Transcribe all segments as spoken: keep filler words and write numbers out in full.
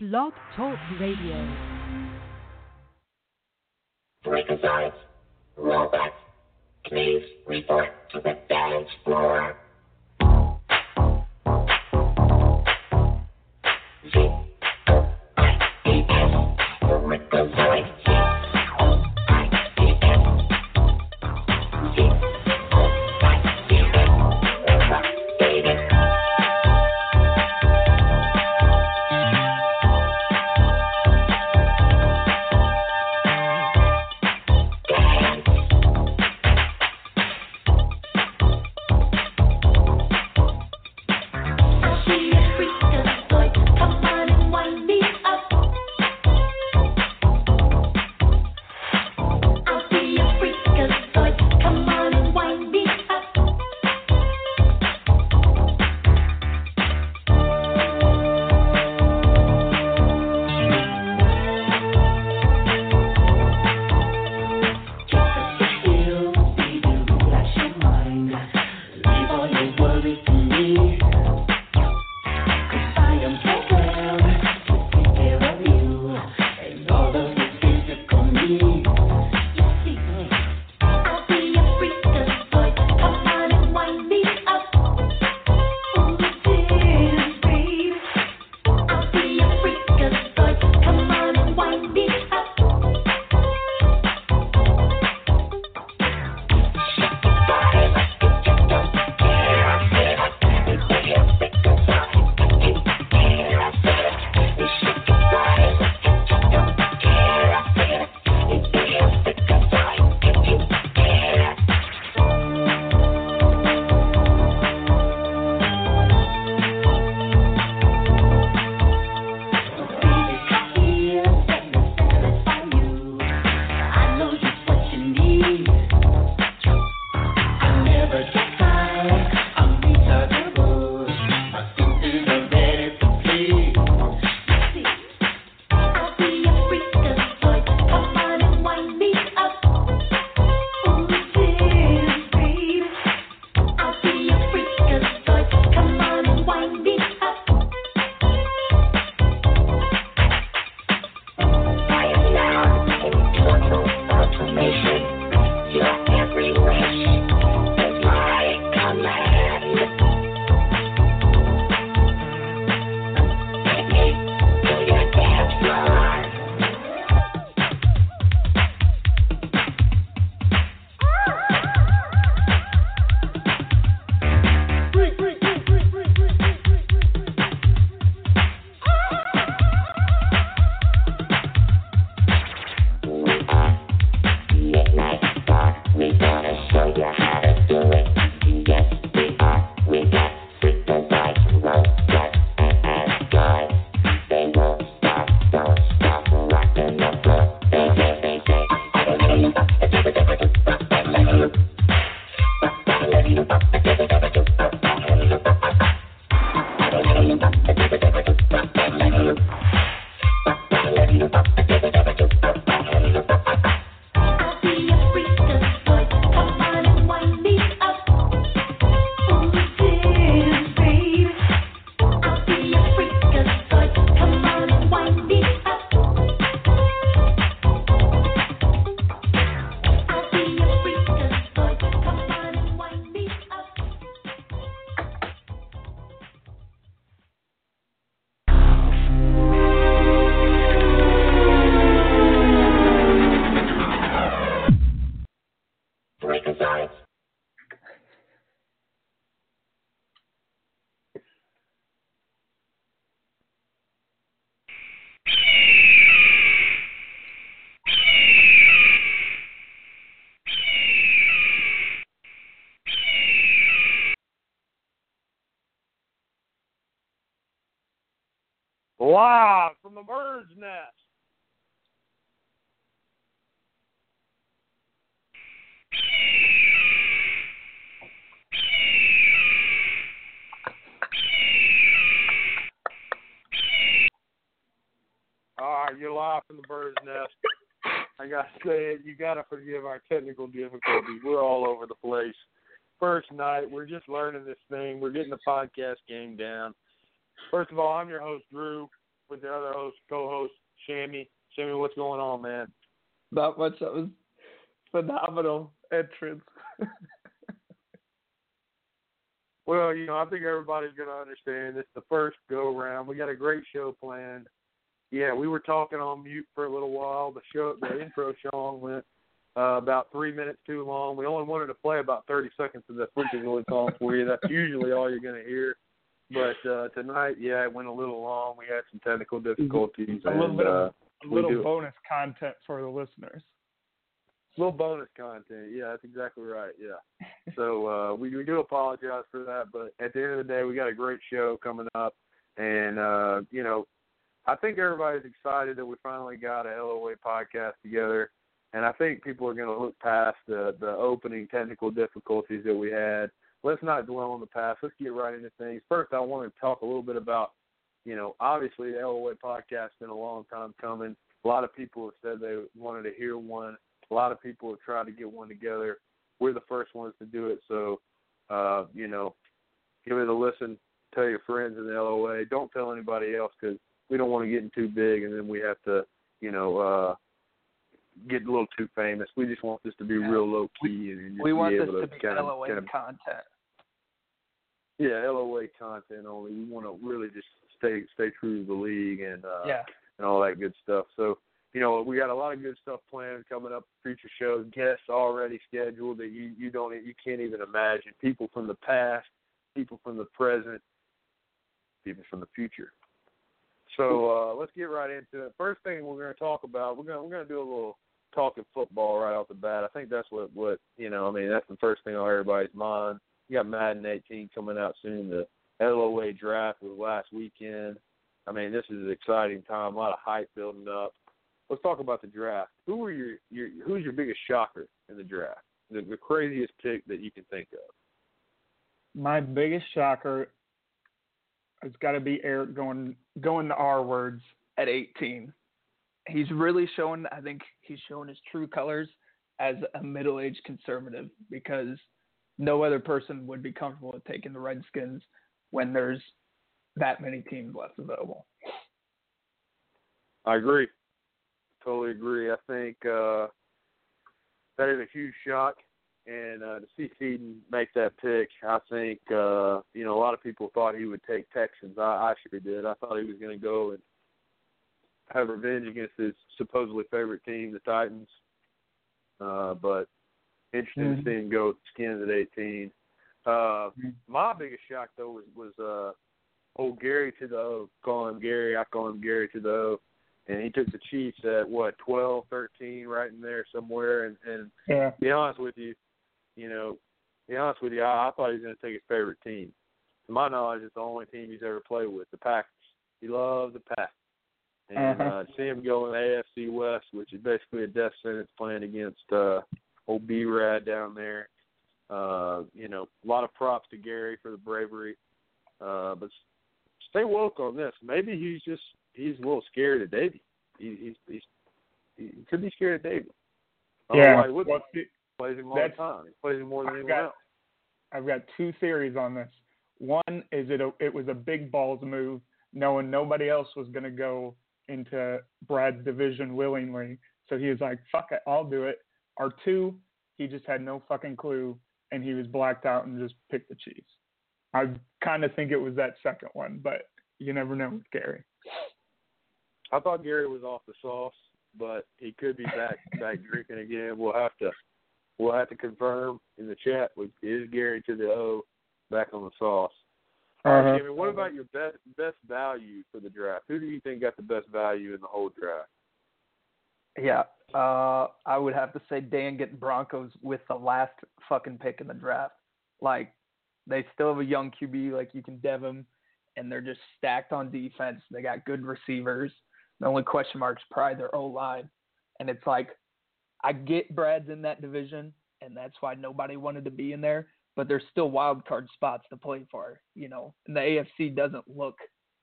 Blog Talk Radio. Reconsides, roll back, please report to the damage floor. Live from the Bird's Nest. All right, you're live from the Bird's Nest. Like I said, you got to forgive our technical difficulties. We're all over the place. First night, we're just learning this thing. We're getting the podcast game down. First of all, I'm your host, Drew. with the other host, co-host, Shammy. Shammy, what's going on, man? Not much. That was phenomenal entrance. Well, you know, I think everybody's going to understand it's the first go-round. We got a great show planned. Yeah, we were talking on mute for a little while. The show, the intro song went uh, about three minutes too long. We only wanted to play about thirty seconds of the freaking little song for you. That's usually all you're going to hear. But uh, tonight, yeah, it went a little long. We had some technical difficulties. A and, little bit of uh, a little bonus it. content for the listeners. Little bonus content, yeah, that's exactly right, yeah. So uh, we, we do apologize for that, but at the end of the day, we got a great show coming up, and, uh, you know, I think everybody's excited that we finally got a L O A podcast together, and I think people are going to look past the, the opening technical difficulties that we had. Let's not dwell on the past. Let's get right into things. First, I want to talk a little bit about, you know, obviously the L O A podcast's been a long time coming. A lot of people have said they wanted to hear one. A lot of people have tried to get one together. We're the first ones to do it, so, uh, you know, give it a listen. Tell your friends in the L O A. Don't tell anybody else because we don't want to get too big and then we have to, you know, uh, get a little too famous. We just want this to be yeah. real low-key. and, and just We want be this able to, to be kind L O A kind of, content. Yeah, L O A content only. We want to really just stay stay true to the league and uh, yeah. and all that good stuff. So, you know, we got a lot of good stuff planned coming up, future shows, guests already scheduled that you, you don't you can't even imagine. People from the past, people from the present, people from the future. So uh, let's get right into it. First thing we're going to talk about, we're going we're going to do a little talking football right off the bat. I think that's what, what you know. I mean, that's the first thing on everybody's mind. You got Madden eighteen coming out soon. The L O A draft was last weekend. I mean, this is an exciting time. A lot of hype building up. Let's talk about the draft. Who are your, your who's your biggest shocker in the draft? The, the craziest pick that you can think of. My biggest shocker has got to be Eric going going to R words at eighteen. He's really shown. I think he's shown his true colors as a middle-aged conservative because no other person would be comfortable with taking the Redskins when there's that many teams left available. I agree. Totally agree. I think uh, that is a huge shock, and uh, to see Seaton make that pick, I think uh, you know a lot of people thought he would take Texans. I, I sure did. I thought he was going to go and have revenge against his supposedly favorite team, the Titans. Uh, but interesting mm-hmm. to see him go with the Skins at eighteen. Uh, mm-hmm. My biggest shock though was was uh, old Gary to the O. Call him Gary. I call him Gary to the O. And he took the Chiefs at, what, twelve, thirteen, right in there somewhere. And, and yeah. to be honest with you, you know, to be honest with you, I, I thought he was going to take his favorite team. To my knowledge, it's the only team he's ever played with, the Packers. He loved the Packers. And uh-huh. uh, to see him go in the A F C West, which is basically a death sentence playing against uh, old B-Rad down there. Uh, you know, a lot of props to Gary for the bravery. Uh, but stay woke on this. Maybe he's just – He's a little scared of Davey. He, he's, he's, he could be scared of Davey. Yeah. He well, plays him all the time. He plays him more than I've anyone got, else. I've got two theories on this. One is it, a, it was a big balls move, knowing nobody else was going to go into Brad's division willingly. So he was like, fuck it, I'll do it. Or two, he just had no fucking clue, and he was blacked out and just picked the Chiefs. I kind of think it was that second one, but you never know with Gary. I thought Gary was off the sauce, but he could be back back drinking again. We'll have to we'll have to confirm in the chat. With, is Gary to the O back on the sauce? All right, uh-huh. Jamie, what about your best best value for the draft? Who do you think got the best value in the whole draft? Yeah, uh, I would have to say Dan getting Broncos with the last fucking pick in the draft. Like, they still have a young Q B. Like, you can dev him, and they're just stacked on defense. They got good receivers. The only question mark is probably their O-line. And it's like, I get Brad's in that division, and that's why nobody wanted to be in there, but there's still wild card spots to play for, you know. And the A F C doesn't look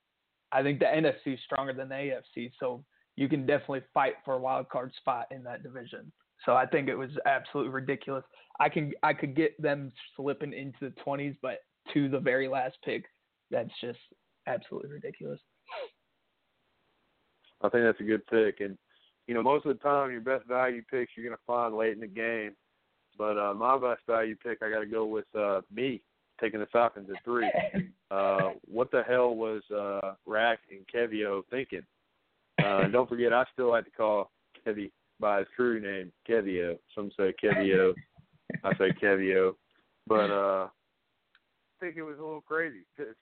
– I think the N F C is stronger than the A F C, so you can definitely fight for a wild card spot in that division. So I think it was absolutely ridiculous. I can I could get them slipping into the twenties, but to the very last pick, that's just absolutely ridiculous. I think that's a good pick. And, you know, most of the time your best value picks you're going to find late in the game. But uh, my best value pick, I got to go with uh, me taking the Falcons at three. Uh, what the hell was uh, Rack and Kevio thinking? Uh, and don't forget, I still like to call Kevy by his true name, Kevio. Some say Kevio. I say Kevio. But uh, I think it was a little crazy.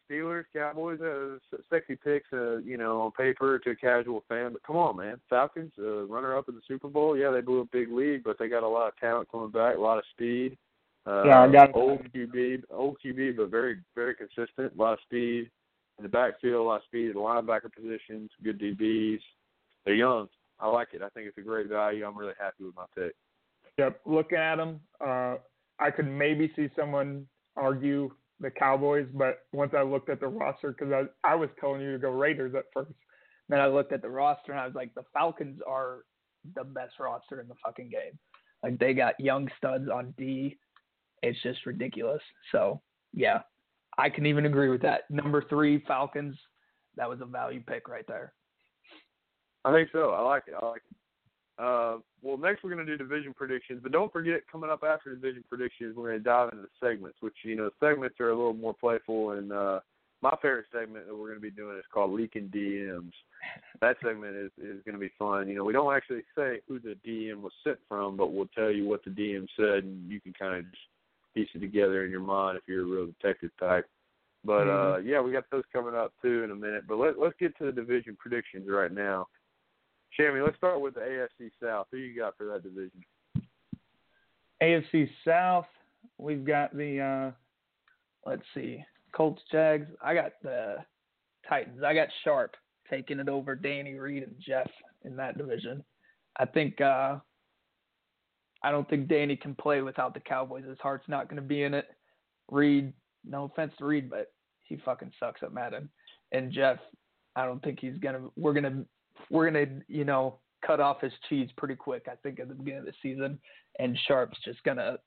Steelers, Cowboys, uh, sexy picks, uh, you know, on paper to a casual fan. But come on, man. Falcons, uh, runner-up in the Super Bowl. Yeah, they blew a big lead, but they got a lot of talent coming back, a lot of speed. Uh, yeah, I got old Q B, old Q B, but very, very consistent. A lot of speed in the backfield, a lot of speed in the linebacker positions. Good D Bs. They're young. I like it. I think it's a great value. I'm really happy with my pick. Yep, looking at them, uh, I could maybe see someone argue the Cowboys, but once I looked at the roster, because I, I was telling you to go Raiders at first, then I looked at the roster and I was like, the Falcons are the best roster in the fucking game. Like they got young studs on D. It's just ridiculous. So, yeah, I can even agree with that. Number three, Falcons, that was a value pick right there. I think so. I like it. I like it. Uh, well, next we're going to do division predictions. But don't forget, coming up after division predictions, we're going to dive into the segments, which, you know, segments are a little more playful. And uh, my favorite segment that we're going to be doing is called Leakin' D Ms. That segment is, is going to be fun. You know, we don't actually say who the D M was sent from, but we'll tell you what the D M said, and you can kind of just piece it together in your mind if you're a real detective type. But, mm-hmm. uh, yeah, we got those coming up, too, in a minute. But let, let's get to the division predictions right now. Shammy, let's start with the A F C South. Who you got for that division? A F C South, we've got the, uh, let's see, Colts, Jags. I got the Titans. I got Sharp taking it over Danny Reed and Jeff in that division. I think uh, I don't think Danny can play without the Cowboys. His heart's not going to be in it. Reed, no offense to Reed, but he fucking sucks at Madden. And Jeff, I don't think he's going to – we're going to – We're going to, you know, cut off his cheese pretty quick, I think, at the beginning of the season. And Sharp's just going to,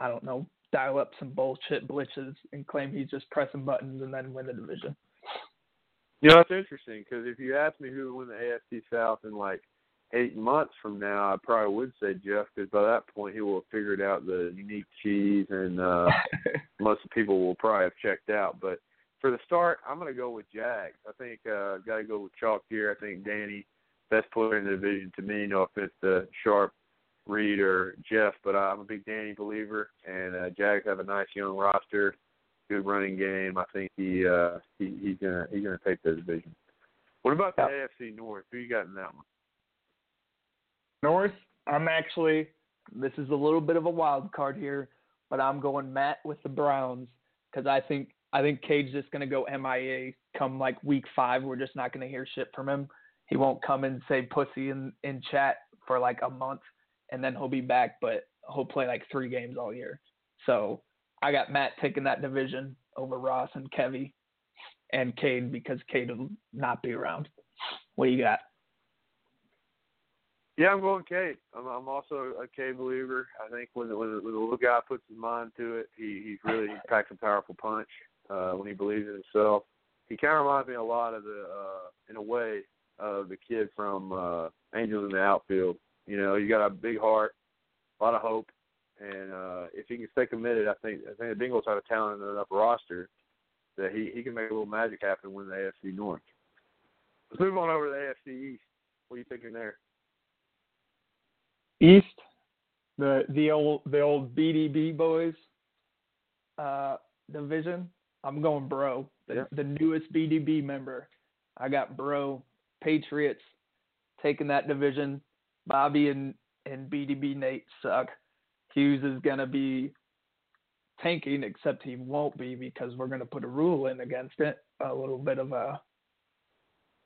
I don't know, dial up some bullshit blitzes and claim he's just pressing buttons and then win the division. You know, that's interesting because if you asked me who would win the A F C South in like eight months from now, I probably would say Jeff because by that point he will have figured out the unique cheese and uh, most people will probably have checked out. But for the start, I'm going to go with Jags. I think uh, got to go with Chalk here. I think Danny, best player in the division to me. No offense to Sharp, Reed, or Jeff, but I'm a big Danny believer. And uh, Jags have a nice young roster, good running game. I think he uh, he he's gonna he's gonna take the division. What about the yeah. A F C North? Who you got in that one? North, I'm actually. This is a little bit of a wild card here, but I'm going Matt with the Browns because I think. I think Cade's just going to go M I A come, like, week five. We're just not going to hear shit from him. He won't come and say pussy in, in chat for, like, a month, and then he'll be back, but he'll play, like, three games all year. So I got Matt taking that division over Ross and Kevy and Cade because Cade will not be around. What do you got? Yeah, I'm going Cade. I'm, I'm also a Cade believer. I think when, when, when the little guy puts his mind to it, he, he really packs a powerful punch. Uh, when he believes in himself, he kind of reminds me a lot of the, uh, in a way, of uh, the kid from uh, Angels in the Outfield. You know, you got a big heart, a lot of hope, and uh, if he can stay committed, I think I think the Bengals have a talented enough roster that he, he can make a little magic happen and win the A F C North. Let's move on over to the A F C East. What are you thinking there? East, the the old the old B D B boys uh, division. I'm going Bro, the, yeah. the newest B D B member. I got Bro, Patriots, taking that division. Bobby and, and B D B Nate suck. Hughes is going to be tanking, except he won't be because we're going to put a rule in against it. A little bit of a,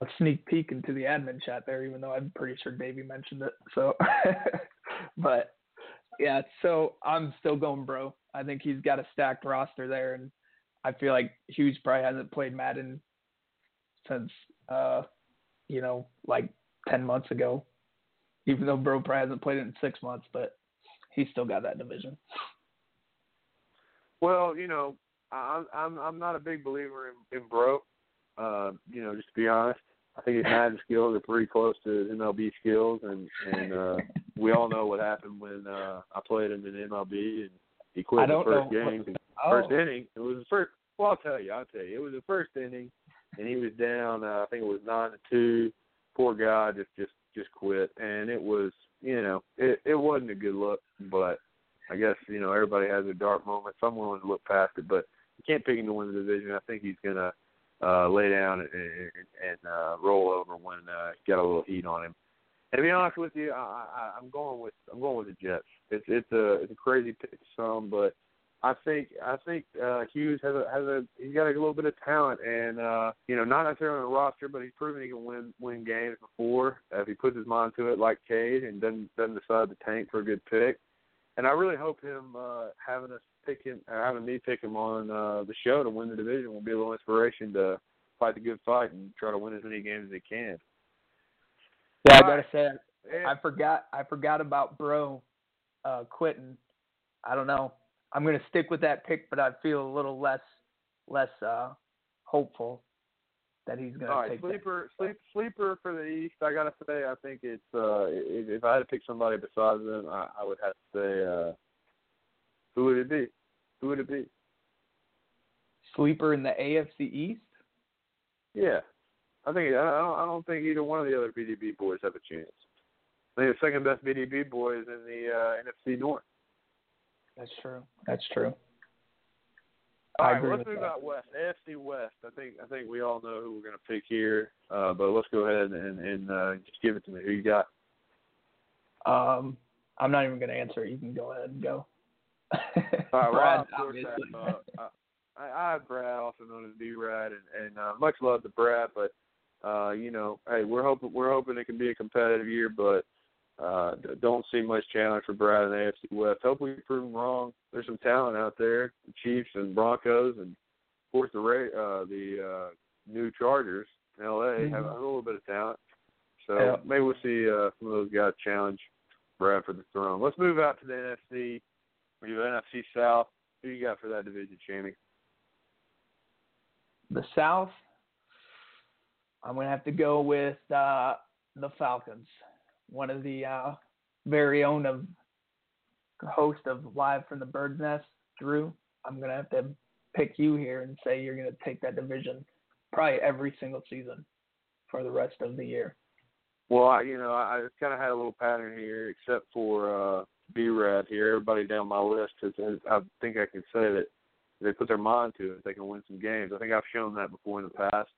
a sneak peek into the admin chat there, even though I'm pretty sure Davey mentioned it. So, but, yeah, so I'm still going Bro. I think he's got a stacked roster there, and I feel like Hughes probably hasn't played Madden since, uh, you know, like ten months ago, even though Bro probably hasn't played it in six months, but he's still got that division. Well, you know, I'm I'm, I'm not a big believer in, in Bro, uh, you know, just to be honest. I think his Madden skills are pretty close to his M L B skills, and and uh, we all know what happened when uh, I played him in M L B and he quit the first know. game, oh. first inning. It was the first. Well, I'll tell you, I'll tell you, it was the first inning, and he was down. Uh, I think it was nine to two. Poor guy just just just quit, and it was you know it it wasn't a good look, but I guess you know everybody has a dark moment. Someone would look past it, but you can't pick him to win the division. I think he's gonna. Uh, lay down and, and uh, roll over when uh, got a little heat on him. And to be honest with you, I, I, I'm going with I'm going with the Jets. It's it's a it's a crazy pick to some, but I think I think uh, Hughes has a has a he's got a little bit of talent, and uh, you know not necessarily on the roster, but he's proven he can win win games before if he puts his mind to it, like Cade, and doesn't doesn't decide to tank for a good pick. And I really hope him uh, having us pick him, or having me pick him on uh, the show to win the division will be a little inspiration to fight the good fight and try to win as many games as he can. Yeah, I gotta say, I forgot I forgot about Bro uh, quitting. I don't know. I'm gonna stick with that pick, but I feel a little less less uh, hopeful that he's gonna. All right, take sleeper that. sleep sleeper for the East. I gotta say, I think it's uh, if I had to pick somebody besides them, I, I would have to say. Uh, Who would it be? Who would it be? Sleeper in the A F C East? Yeah, I think I don't, I don't think either one of the other B D B boys have a chance. I think the second best B D B boy is in the uh, N F C North. That's true. That's true. All right, let's move out west. A F C West. I think I think we all know who we're going to pick here, uh, but let's go ahead and, and uh, just give it to me. Who you got? Um, I'm not even going to answer. You can go ahead and go. All right, Brad, well, I, have, uh, I, I have Brad, also known as D-Rad, and, and uh, much love to Brad. But uh, you know, hey, we're hoping we're hoping it can be a competitive year, but uh, don't see much challenge for Brad in the A F C West. Hopefully, we prove him wrong. There's some talent out there, the Chiefs and Broncos, and of course the uh, the uh, new Chargers in L A mm-hmm. have a little bit of talent. So yeah. maybe we'll see uh, some of those guys challenge Brad for the throne. Let's move out to the N F C. Are you N F C South? Who you got for that division, Jamie? The South, I'm going to have to go with uh, the Falcons, one of the uh, very own of host of Live from the Bird's Nest, Drew. I'm going to have to pick you here and say you're going to take that division probably every single season for the rest of the year. Well, I, you know, I kind of had a little pattern here, except for uh, B-Rad here. Everybody down my list, has, has, I think I can say that they put their mind to it. They can win some games. I think I've shown that before in the past.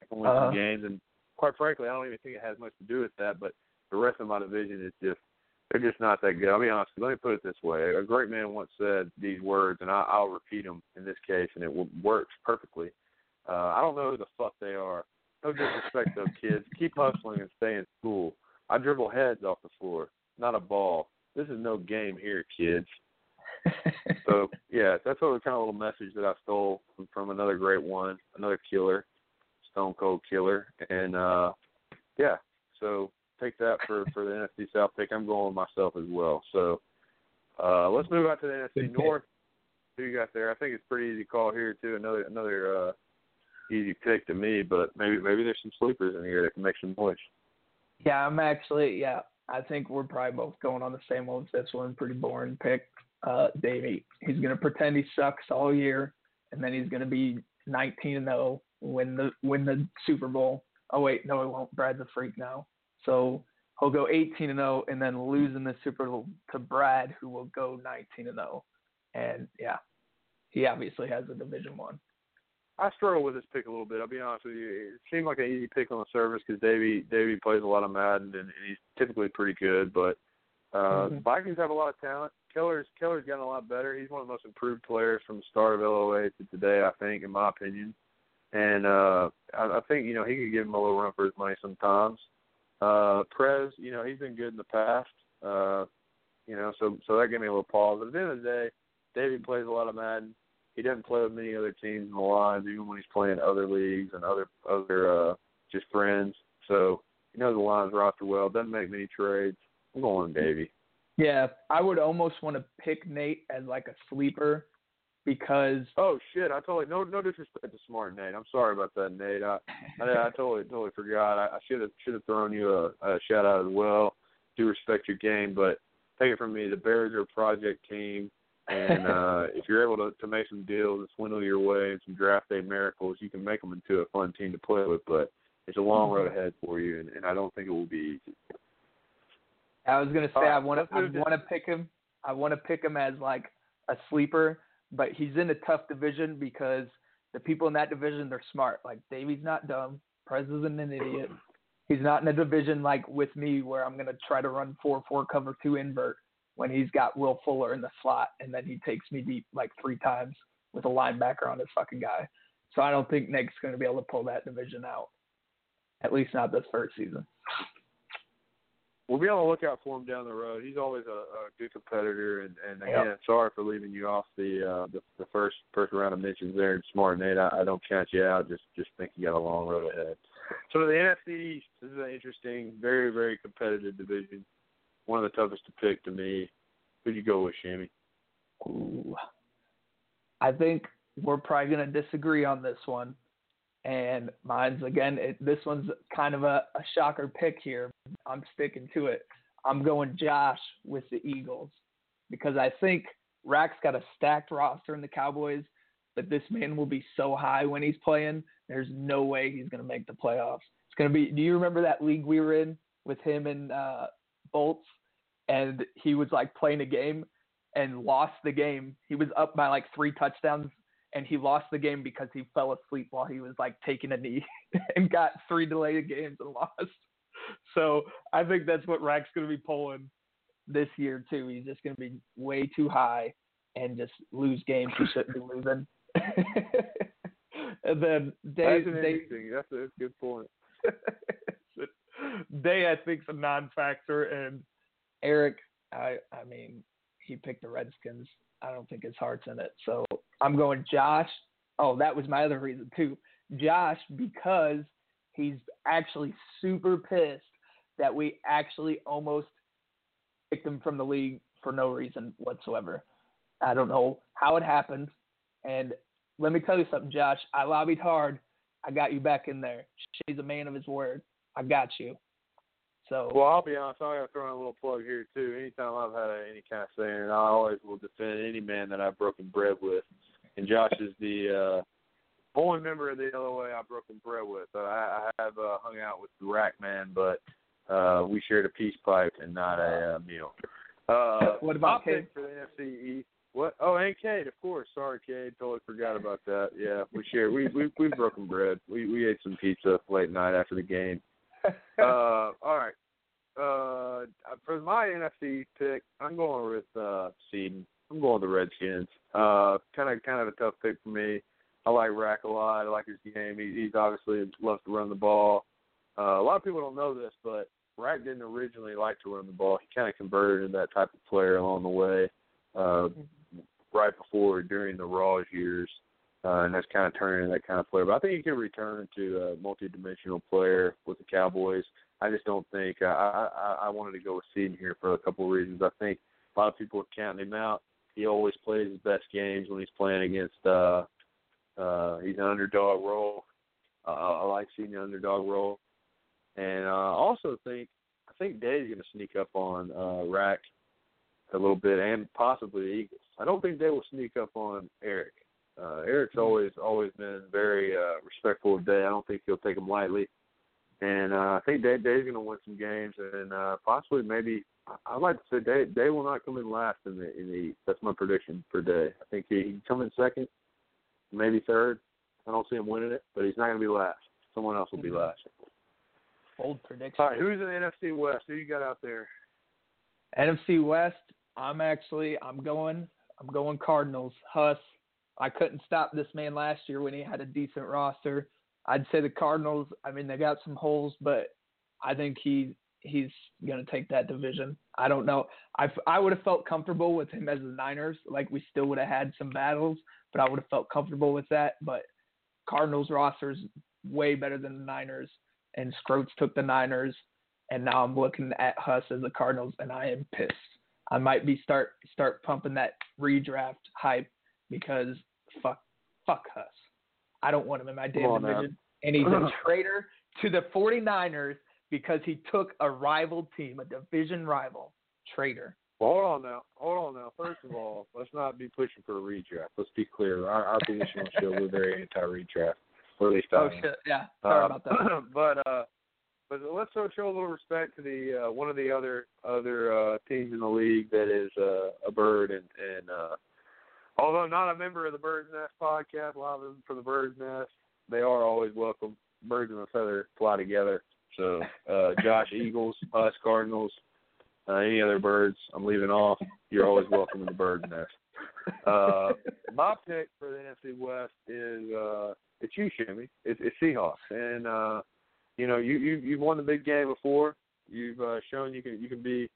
They can win uh-huh. some games, and quite frankly, I don't even think it has much to do with that. But the rest of my division is just they're just not that good. I'll be honest. Let me put it this way: a great man once said these words, and I, I'll repeat them in this case, and it works perfectly. Uh, I don't know who the fuck they are. No disrespect, though, kids. Keep hustling and stay in school. I dribble heads off the floor, not a ball. This is no game here, kids. So, yeah, that's sort of kind of a little message that I stole from, from another great one, another killer, Stone Cold Killer. And, uh, yeah, so take that for, for the N F C South pick. I'm going with myself as well. So uh, let's move out to the N F C North. Who you got there? I think it's a pretty easy call here, too. Another another. Uh, easy pick to me, but maybe maybe there's some sleepers in here that can make some noise. Yeah, I'm actually, yeah, I think we're probably both going on the same old this one. Pretty boring pick. Uh, Davey, he's going to pretend he sucks all year, and then he's going to be nineteen and oh, win the, win the Super Bowl. Oh, wait, no, he won't. Brad's a freak now. So he'll go eighteen and oh and then lose in the Super Bowl to Brad, who will go nineteen and oh. And, yeah, he obviously has a Division One. I struggle with this pick a little bit. I'll be honest with you. It seemed like an easy pick on the surface because Davey, Davey plays a lot of Madden, and, and he's typically pretty good. But uh, mm-hmm. the Vikings have a lot of talent. Keller's Keller's gotten a lot better. He's one of the most improved players from the start of L O A to today, I think, in my opinion. And uh, I, I think, you know, he could give him a little run for his money sometimes. Uh, Prez, you know, he's been good in the past. Uh, you know, so, so that gave me a little pause. But at the end of the day, Davey plays a lot of Madden. He doesn't play with many other teams in the lines, even when he's playing other leagues and other other uh, just friends. So he knows the lines roster well. Doesn't make many trades. I'm going with Davey. Yeah, I would almost want to pick Nate as like a sleeper because oh shit, I totally no no disrespect to Smart Nate. I'm sorry about that, Nate. I I, I totally totally forgot. I, I should have should have thrown you a, a shout out as well. Do respect your game, but take it from me, the Bears are a project team. And uh, if you're able to, to make some deals and swindle your way and some draft day miracles, you can make them into a fun team to play with. But it's a long road ahead for you, and, and I don't think it will be easy. I was gonna say right, I want to I want to pick him. I want to pick him as like a sleeper, but he's in a tough division because the people in that division, they're smart. Like Davey's not dumb. Prez isn't an idiot. He's not in a division like with me where I'm gonna try to run four four cover two invert when he's got Will Fuller in the slot, and then he takes me deep like three times with a linebacker on his fucking guy. So I don't think Nick's going to be able to pull that division out, at least not this first season. We'll be on the lookout for him down the road. He's always a, a good competitor, and, and again, yep. sorry for leaving you off the uh, the, the first, first round of mentions there. Smart Nate, I, I don't count you out. Just, just think you got a long road ahead. So to the N F C East, this is an interesting, very, very competitive division. One of the toughest to pick to me. Who do you go with, Shammy? Ooh. I think we're probably going to disagree on this one. And mine's, again, it, this one's kind of a, a shocker pick here. I'm sticking to it. I'm going Josh with the Eagles because I think Rack's got a stacked roster in the Cowboys, but this man will be so high when he's playing. There's no way he's going to make the playoffs. It's going to be – do you remember that league we were in with him and uh, Bolts? And he was like playing a game and lost the game. He was up by like three touchdowns and he lost the game because he fell asleep while he was like taking a knee and got three delayed games and lost. So I think that's what Rack's going to be pulling this year too. He's just going to be way too high and just lose games he shouldn't be losing. And then Dave, that's interesting. That's a good point. Day, I think, is a non-factor, and Eric, I, I mean, he picked the Redskins. I don't think his heart's in it. So I'm going Josh. Oh, that was my other reason, too. Josh, because he's actually super pissed that we actually almost picked him from the league for no reason whatsoever. I don't know how it happened. And let me tell you something, Josh. I lobbied hard. I got you back in there. He's a man of his word. I got you. So well, I'll be honest. I got to throw in a little plug here too. Anytime I've had a, any kind of say, and I always will defend any man that I've broken bread with. And Josh is the uh, only member of the L O A I've broken bread with. I, I have uh, hung out with the Rack Man, but uh, we shared a peace pipe and not a uh, meal. Uh, what about Cade for the N F C East? What? Oh, and Cade, of course. Sorry, Cade. Totally forgot about that. Yeah, we shared. we we we've broken bread. We we ate some pizza late night after the game. uh, all right. Uh, for my N F C pick, I'm going with uh, Seton. I'm going with the Redskins. Uh, kind of, kind of a tough pick for me. I like Rack a lot. I like his game. He, he's obviously loves to run the ball. Uh, a lot of people don't know this, but Rack didn't originally like to run the ball. He kind of converted into that type of player along the way, uh, right before during the Raw's years, Uh, and that's kind of turning into that kind of player. But I think he can return to a multi-dimensional player with the Cowboys. I just don't think uh, – I, I I wanted to go with Seton here for a couple of reasons. I think a lot of people are counting him out. He always plays his best games when he's playing against uh, – uh, he's an underdog role. Uh, I like seeing the underdog role. And I uh, also think – I think Dave's going to sneak up on uh, Rack a little bit and possibly the Eagles. I don't think they will sneak up on Eric. Uh, Eric's always always been very uh, respectful of Day. I don't think he'll take him lightly. And uh, I think Day Day's going to win some games, and uh, possibly maybe I'd like to say Day Day will not come in last in the in the. That's my prediction for Day. I think he can come in second, maybe third. I don't see him winning it, but he's not going to be last. Someone else will be last. Bold prediction. All right, who's in the N F C West? Who you got out there? N F C West. I'm actually I'm going I'm going Cardinals. Huss. I couldn't stop this man last year when he had a decent roster. I'd say the Cardinals, I mean, they got some holes, but I think he he's going to take that division. I don't know. I, I would have felt comfortable with him as the Niners. Like, we still would have had some battles, but I would have felt comfortable with that. But Cardinals roster is way better than the Niners, and Scroats took the Niners, and now I'm looking at Huss as the Cardinals, and I am pissed. I might be start start pumping that redraft hype because fuck, fuck us. I don't want him in my damn division. And he's a traitor to the 49ers because he took a rival team, a division rival. Traitor. Well, hold on now. Hold on now. First of all, let's not be pushing for a redraft. Let's be clear. Our, our position on the show, we're very anti-redraft. Or at least oh, shit. Yeah. Sorry uh, about that. But, uh, but let's show a little respect to the uh, one of the other other uh, teams in the league that is uh, a bird. And, and uh, although not a member of the Bird's Nest podcast, Live! From the Bird's Nest, they are always welcome. Birds and a feather fly together. So uh, Josh Eagles, us Cardinals, uh, any other birds I'm leaving off, you're always welcome in the Bird's Nest. Uh, my pick for the N F C West is uh, it's you, Shimmy. It's, it's Seahawks, and uh, you know you, you you've won the big game before. You've uh, shown you can you can be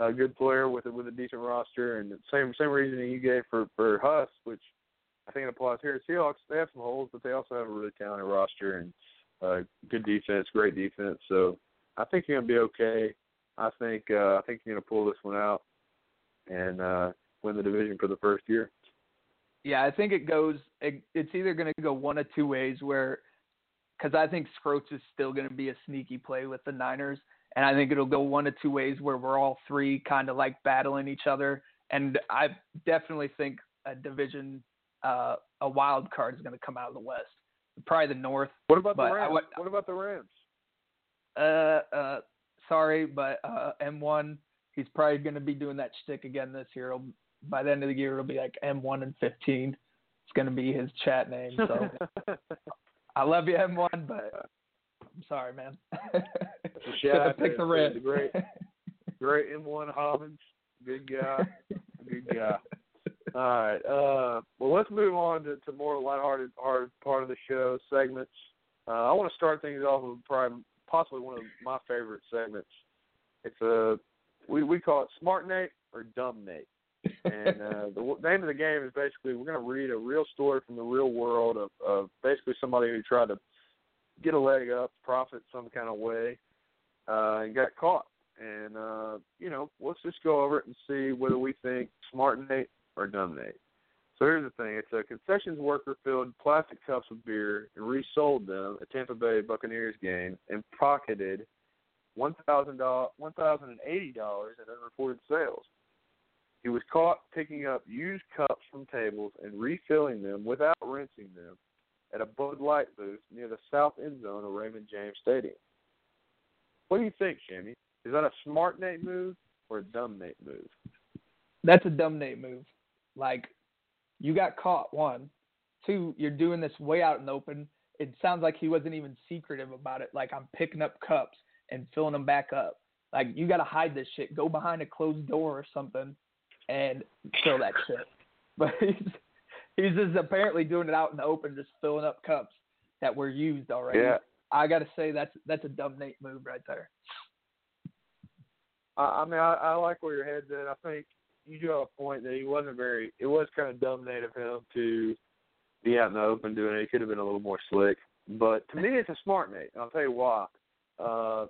a good player with a, with a decent roster, and the same same reasoning you gave for for Huss, which I think it applies here at Seahawks. They have some holes, but they also have a really talented roster and uh, good defense, great defense. So I think you're gonna be okay. I think uh, I think you're gonna pull this one out and uh, win the division for the first year. Yeah, I think it goes. It, it's either gonna go one of two ways. Where, because I think Scroats is still gonna be a sneaky play with the Niners, and I think it'll go one of two ways where we're all three kind of like battling each other. And I definitely think a division. Uh, a wild card is going to come out of the West, probably the North. What about the Rams? Would, what about the Rams? Uh, uh, sorry, but uh, M one, he's probably going to be doing that shtick again this year. It'll, by the end of the year, it'll be like M one and fifteen. It's going to be his chat name. So I love you, M one, but I'm sorry, man. I pick the Rams. Great, great M one Hobbins. Good guy. Good guy. All right. Uh, well, let's move on to, to more lighthearted hard part of the show segments. Uh, I want to start things off with probably possibly one of my favorite segments. It's a we we call it Smart Nate or Dumb Nate, and uh, the name of the game is basically we're going to read a real story from the real world of, of basically somebody who tried to get a leg up, profit some kind of way, uh, and got caught. And uh, you know, let's just go over it and see whether we think Smart Nate or Dumb Nate. So here's the thing. It's a concessions worker filled plastic cups of beer and resold them at Tampa Bay Buccaneers game and pocketed one thousand eighty dollars in unreported sales. He was caught picking up used cups from tables and refilling them without rinsing them at a Bud Light booth near the south end zone of Raymond James Stadium. What do you think, Jimmy? Is that a Smart Nate move or a Dumb Nate move? That's a Dumb Nate move. Like, you got caught, one. Two, you're doing this way out in the open. It sounds like he wasn't even secretive about it. Like, I'm picking up cups and filling them back up. Like, you got to hide this shit. Go behind a closed door or something and fill that shit. But he's, he's just apparently doing it out in the open, just filling up cups that were used already. Yeah. I got to say, that's that's a Dumb Nate move right there. I, I mean, I, I like where your head's at. I think you do have a point that he wasn't very – it was kind of dumb Nate of him to be out in the open doing it. He could have been a little more slick. But to me, it's a Smart Nate, and I'll tell you why. Uh,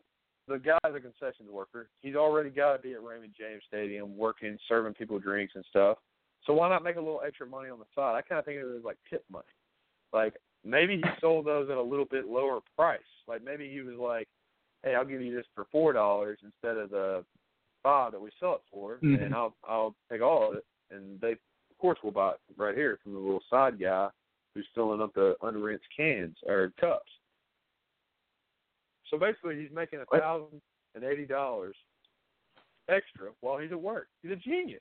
the guy's a concessions worker. He's already got to be at Raymond James Stadium working, serving people drinks and stuff. So why not make a little extra money on the side? I kind of think of it as like tip money. Like maybe he sold those at a little bit lower price. Like maybe he was like, hey, I'll give you this for four dollars instead of the – Bob that we sell it for, mm-hmm. and I'll I'll take all of it, and they of course will buy it right here from the little side guy who's filling up the unrinsed cans or cups. So basically, he's making a thousand and eighty dollars extra while he's at work. He's a genius,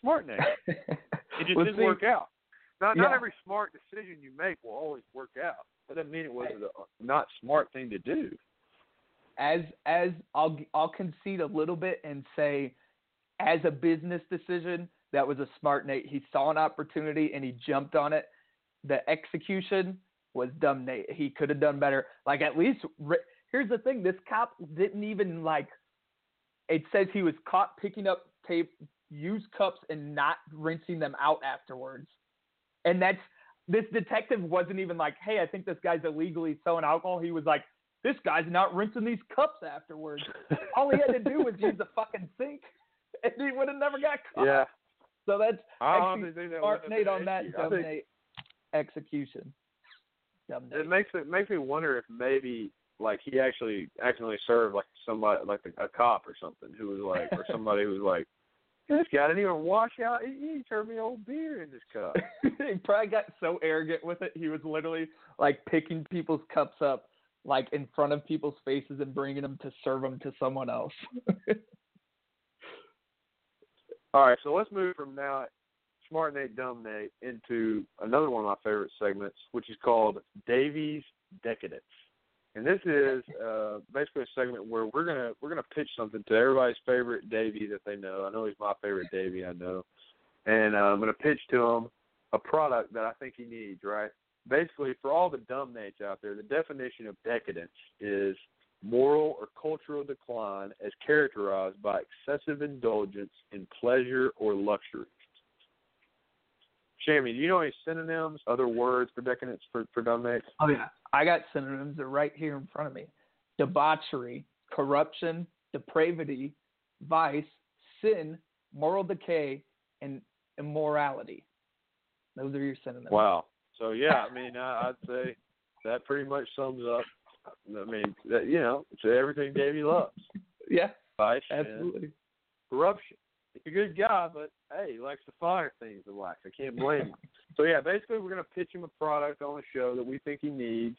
Smart Nate. It just didn't work out. Not yeah. not every smart decision you make will always work out. That doesn't mean it was a not smart thing to do. As as I'll I'll concede a little bit and say, as a business decision, that was a Smart Nate. He saw an opportunity and he jumped on it. The execution was Dumb Nate. He could have done better. Like at least here's the thing: this cop didn't even like. It says he was caught picking up tape, used cups, and not rinsing them out afterwards. And that's this detective wasn't even like, hey, I think this guy's illegally selling alcohol. He was like, this guy's not rinsing these cups afterwards. All he had to do was use the fucking sink, and he would have never got caught. Yeah. So that's Smart Nate on that Dumb Nate execution. Dumb Nate. It makes it makes me wonder if maybe like he actually accidentally served like somebody like a cop or something who was like or somebody who was like, this guy didn't even wash out. He, he turned me old beer in his cup. He probably got so arrogant with it. He was literally like picking people's cups up like in front of people's faces and bringing them to serve them to someone else. All right, so let's move from now Smart Nate, Dumb Nate into another one of my favorite segments, which is called Davey's Decadence. And this is uh, basically a segment where we're gonna we're gonna pitch something to everybody's favorite Davey that they know. I know he's my favorite Davey, I know, and uh, I'm gonna pitch to him a product that I think he needs. Right? Basically, for all the dumb nates out there, the definition of decadence is moral or cultural decline as characterized by excessive indulgence in pleasure or luxury. Jamie, do you know any synonyms, other words for decadence for, for dumb nates? Oh yeah. I got synonyms that are right here in front of me. Debauchery, corruption, depravity, vice, sin, moral decay, and immorality. Those are your synonyms. Wow. So, yeah, I mean, I, I'd say that pretty much sums up, I mean, that, you know, it's everything Davey loves. Yeah, vice, absolutely. Corruption. He's a good guy, but, hey, he likes to fire things a lot. I can't blame him. So, yeah, basically we're going to pitch him a product on the show that we think he needs.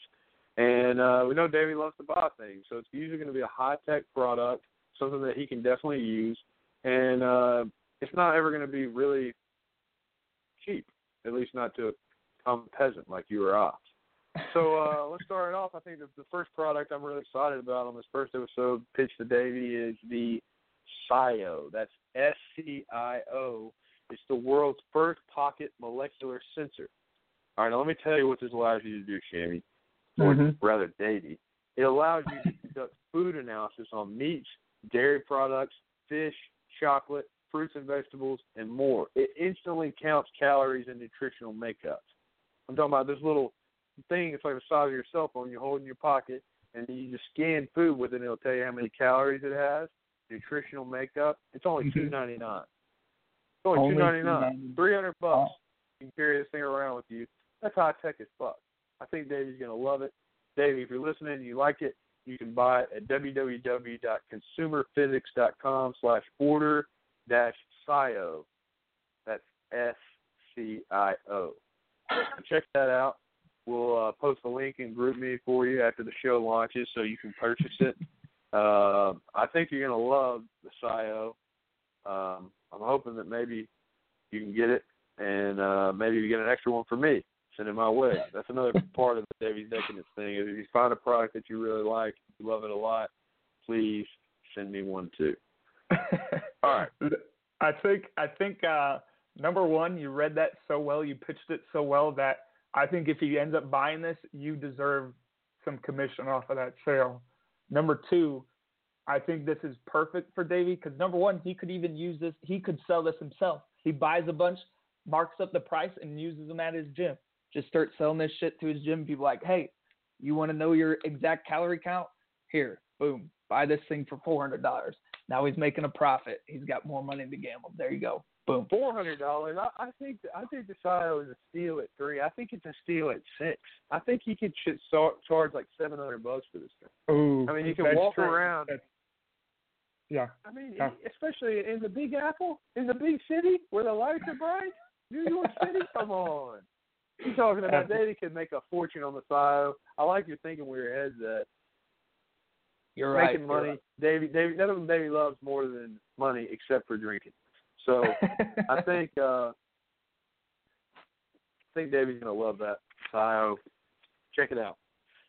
And uh, we know Davey loves to buy things, so it's usually going to be a high-tech product, something that he can definitely use. And uh, it's not ever going to be really cheap, at least not to a common peasant like you or I. So uh, let's start it off. I think the, the first product I'm really excited about on this first episode, Pitch to Davey, is the S C I O. That's S C I O. It's the world's first pocket molecular sensor. All right, now let me tell you what this allows you to do, Shammy, or mm-hmm. rather Davey. It allows you to conduct food analysis on meats, dairy products, fish, chocolate, fruits and vegetables, and more. It instantly counts calories and nutritional makeup. I'm talking about this little thing. It's like the size of your cell phone. You hold in your pocket, and you just scan food with it, and it'll tell you how many calories it has, nutritional makeup. It's only two ninety-nine. It's only, only two ninety-nine. three hundred bucks. You can carry this thing around with you. That's high tech as fuck. I think Davey's gonna love it. Davey, if you're listening and you like it, you can buy it at w w w dot consumer physics dot com slash order dash S C I O. That's S C I O. Check that out. We'll uh, post a link in GroupMe for you after the show launches, so you can purchase it. Uh, I think you're going to love the S C I O. Um, I'm hoping that maybe you can get it, and uh, maybe you get an extra one for me. Send it my way. That's another part of the Davey's Decadence thing. Is if you find a product that you really like, you love it a lot, please send me one too. All right. I think, I think uh, number one, you read that so well, you pitched it so well that I think if he ends up buying this, you deserve some commission off of that sale. Number two, I think this is perfect for Davey because, number one, he could even use this. He could sell this himself. He buys a bunch, marks up the price, and uses them at his gym. Just start selling this shit to his gym. People like, hey, you want to know your exact calorie count? Here, boom, buy this thing for four hundred dollars. Now he's making a profit. He's got more money to gamble. There you go. Boom. four hundred dollars. I, I think I think the S C I O is a steal at three. I think it's a steal at six. I think he could ch- charge like seven hundred bucks for this thing. Ooh, I mean, you can walk true. around. That's... Yeah. I mean, yeah. especially in the Big Apple, in the big city where the lights are bright. New York City, come on. You're talking about that he could make a fortune on the S C I O. I like your thinking where your head's at. You're right. Making money. You're right. Davey, Davey, none of them Davey loves more than money except for drinking. So I think uh, I think Davey's gonna love that. So check it out.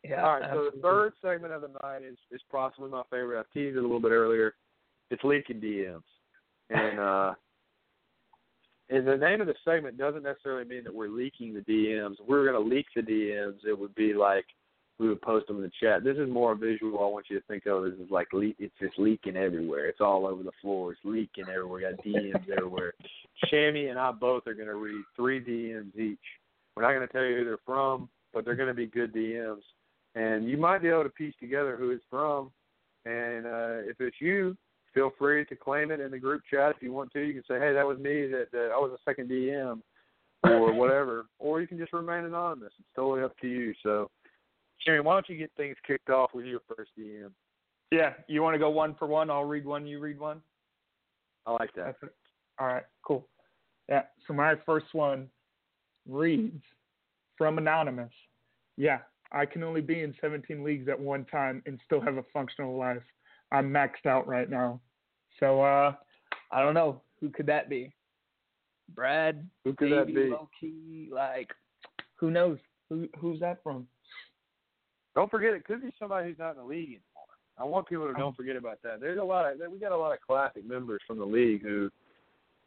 Yeah, all right. Absolutely. So the third segment of the night is, is possibly my favorite. I teased it a little bit earlier. It's Leakin' D Ms, and uh, and the name of the segment doesn't necessarily mean that we're leaking the D Ms. If we were gonna leak the D Ms, it would be like we would post them in the chat. This is more visual. I want you to think of it as like le- it's just leaking everywhere. It's all over the floor. It's leaking everywhere. You got D Ms everywhere. Shammy and I both are going to read three D Ms each. We're not going to tell you who they're from, but they're going to be good D Ms. And you might be able to piece together who it's from. And uh, if it's you, feel free to claim it in the group chat if you want to. You can say, hey, that was me, that, that I was a second D M or whatever. Or you can just remain anonymous. It's totally up to you. So, Jimmy, why don't you get things kicked off with your first D M? Yeah, you want to go one for one? I'll read one, you read one? I like that. That's it. All right, cool. Yeah, so my first one reads, from Anonymous, yeah, I can only be in seventeen leagues at one time and still have a functional life. I'm maxed out right now. So, uh, I don't know. Who could that be? Brad? Who could Davey, that be? Low-key, like, who knows? Who Who's that from? Don't forget, it could be somebody who's not in the league anymore. I want people to don't forget about that. There's a lot of, we got a lot of classic members from the league who,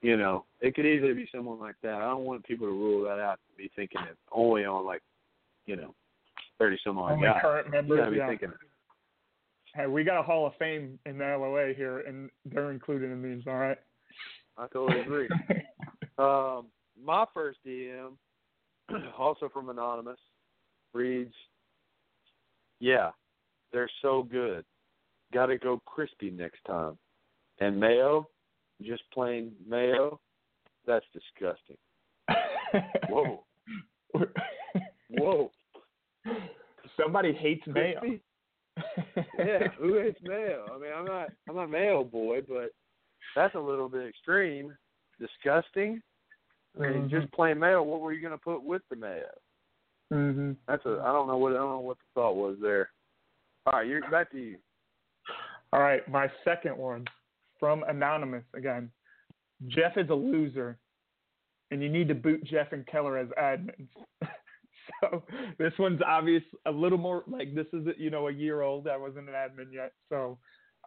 you know, it could easily be someone like that. I don't want people to rule that out and be thinking it only on, like, you know, thirty-some-odd only guys. Current members, yeah. Be yeah. Thinking, hey, we got a Hall of Fame in the L O A here, and they're included in these, all right? I totally agree. um, my first D M, also from Anonymous, reads, yeah, they're so good. Got to go crispy next time. And mayo, just plain mayo, that's disgusting. Whoa. Whoa. Somebody hates crispy? Mayo. Yeah, who hates mayo? I mean, I'm not, I'm not mayo boy, but that's a little bit extreme, disgusting. I mean, mm-hmm. just plain mayo. What were you going to put with the mayo? Mm-hmm. That's a. I don't know what. I don't know what the thought was there. All right, you're back to you. All right, my second one from Anonymous again. Jeff is a loser, and you need to boot Jeff and Keller as admins. So this one's obvious, a little more like this is, you know, a year old. I wasn't an admin yet. So,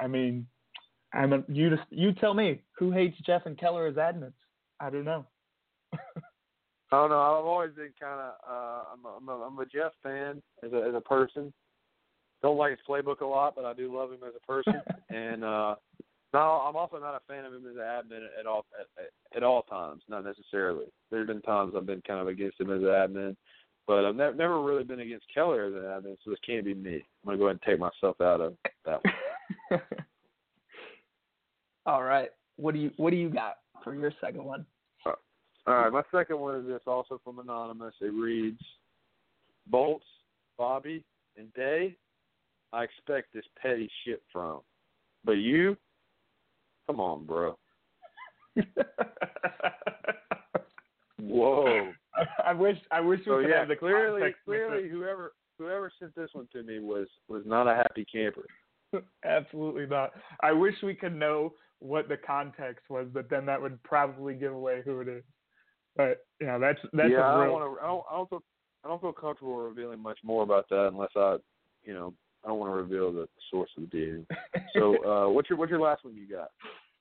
I mean, I'm a, you just, you tell me who hates Jeff and Keller as admins. I don't know. I don't know. I've always been kind of, uh, I'm, I'm, a, I'm a Jeff fan as a, as a person. Don't like his playbook a lot, but I do love him as a person. and uh, no, I'm also not a fan of him as an admin at all, at, at all times, not necessarily. There's been times I've been kind of against him as an admin. But I've ne- never really been against Keller as an admin, so this can't be me. I'm going to go ahead and take myself out of that one. All right. What do you What do you got for your second one? All right. My second one is this, also from Anonymous. It reads, Bolts, Bobby, and Day, I expect this petty shit from. But you? Come on, bro. Whoa. I wish I wish we so, could yeah, have the clearly context. Clearly whoever whoever sent this one to me was, was not a happy camper. Absolutely not. I wish we could know what the context was, but then that would probably give away who it is. But yeah, that's that's yeah, a real... I don't want to. I don't, I don't feel I don't feel comfortable revealing much more about that unless I, you know, I don't want to reveal the source of the D M. So uh, what's your what's your last one you got?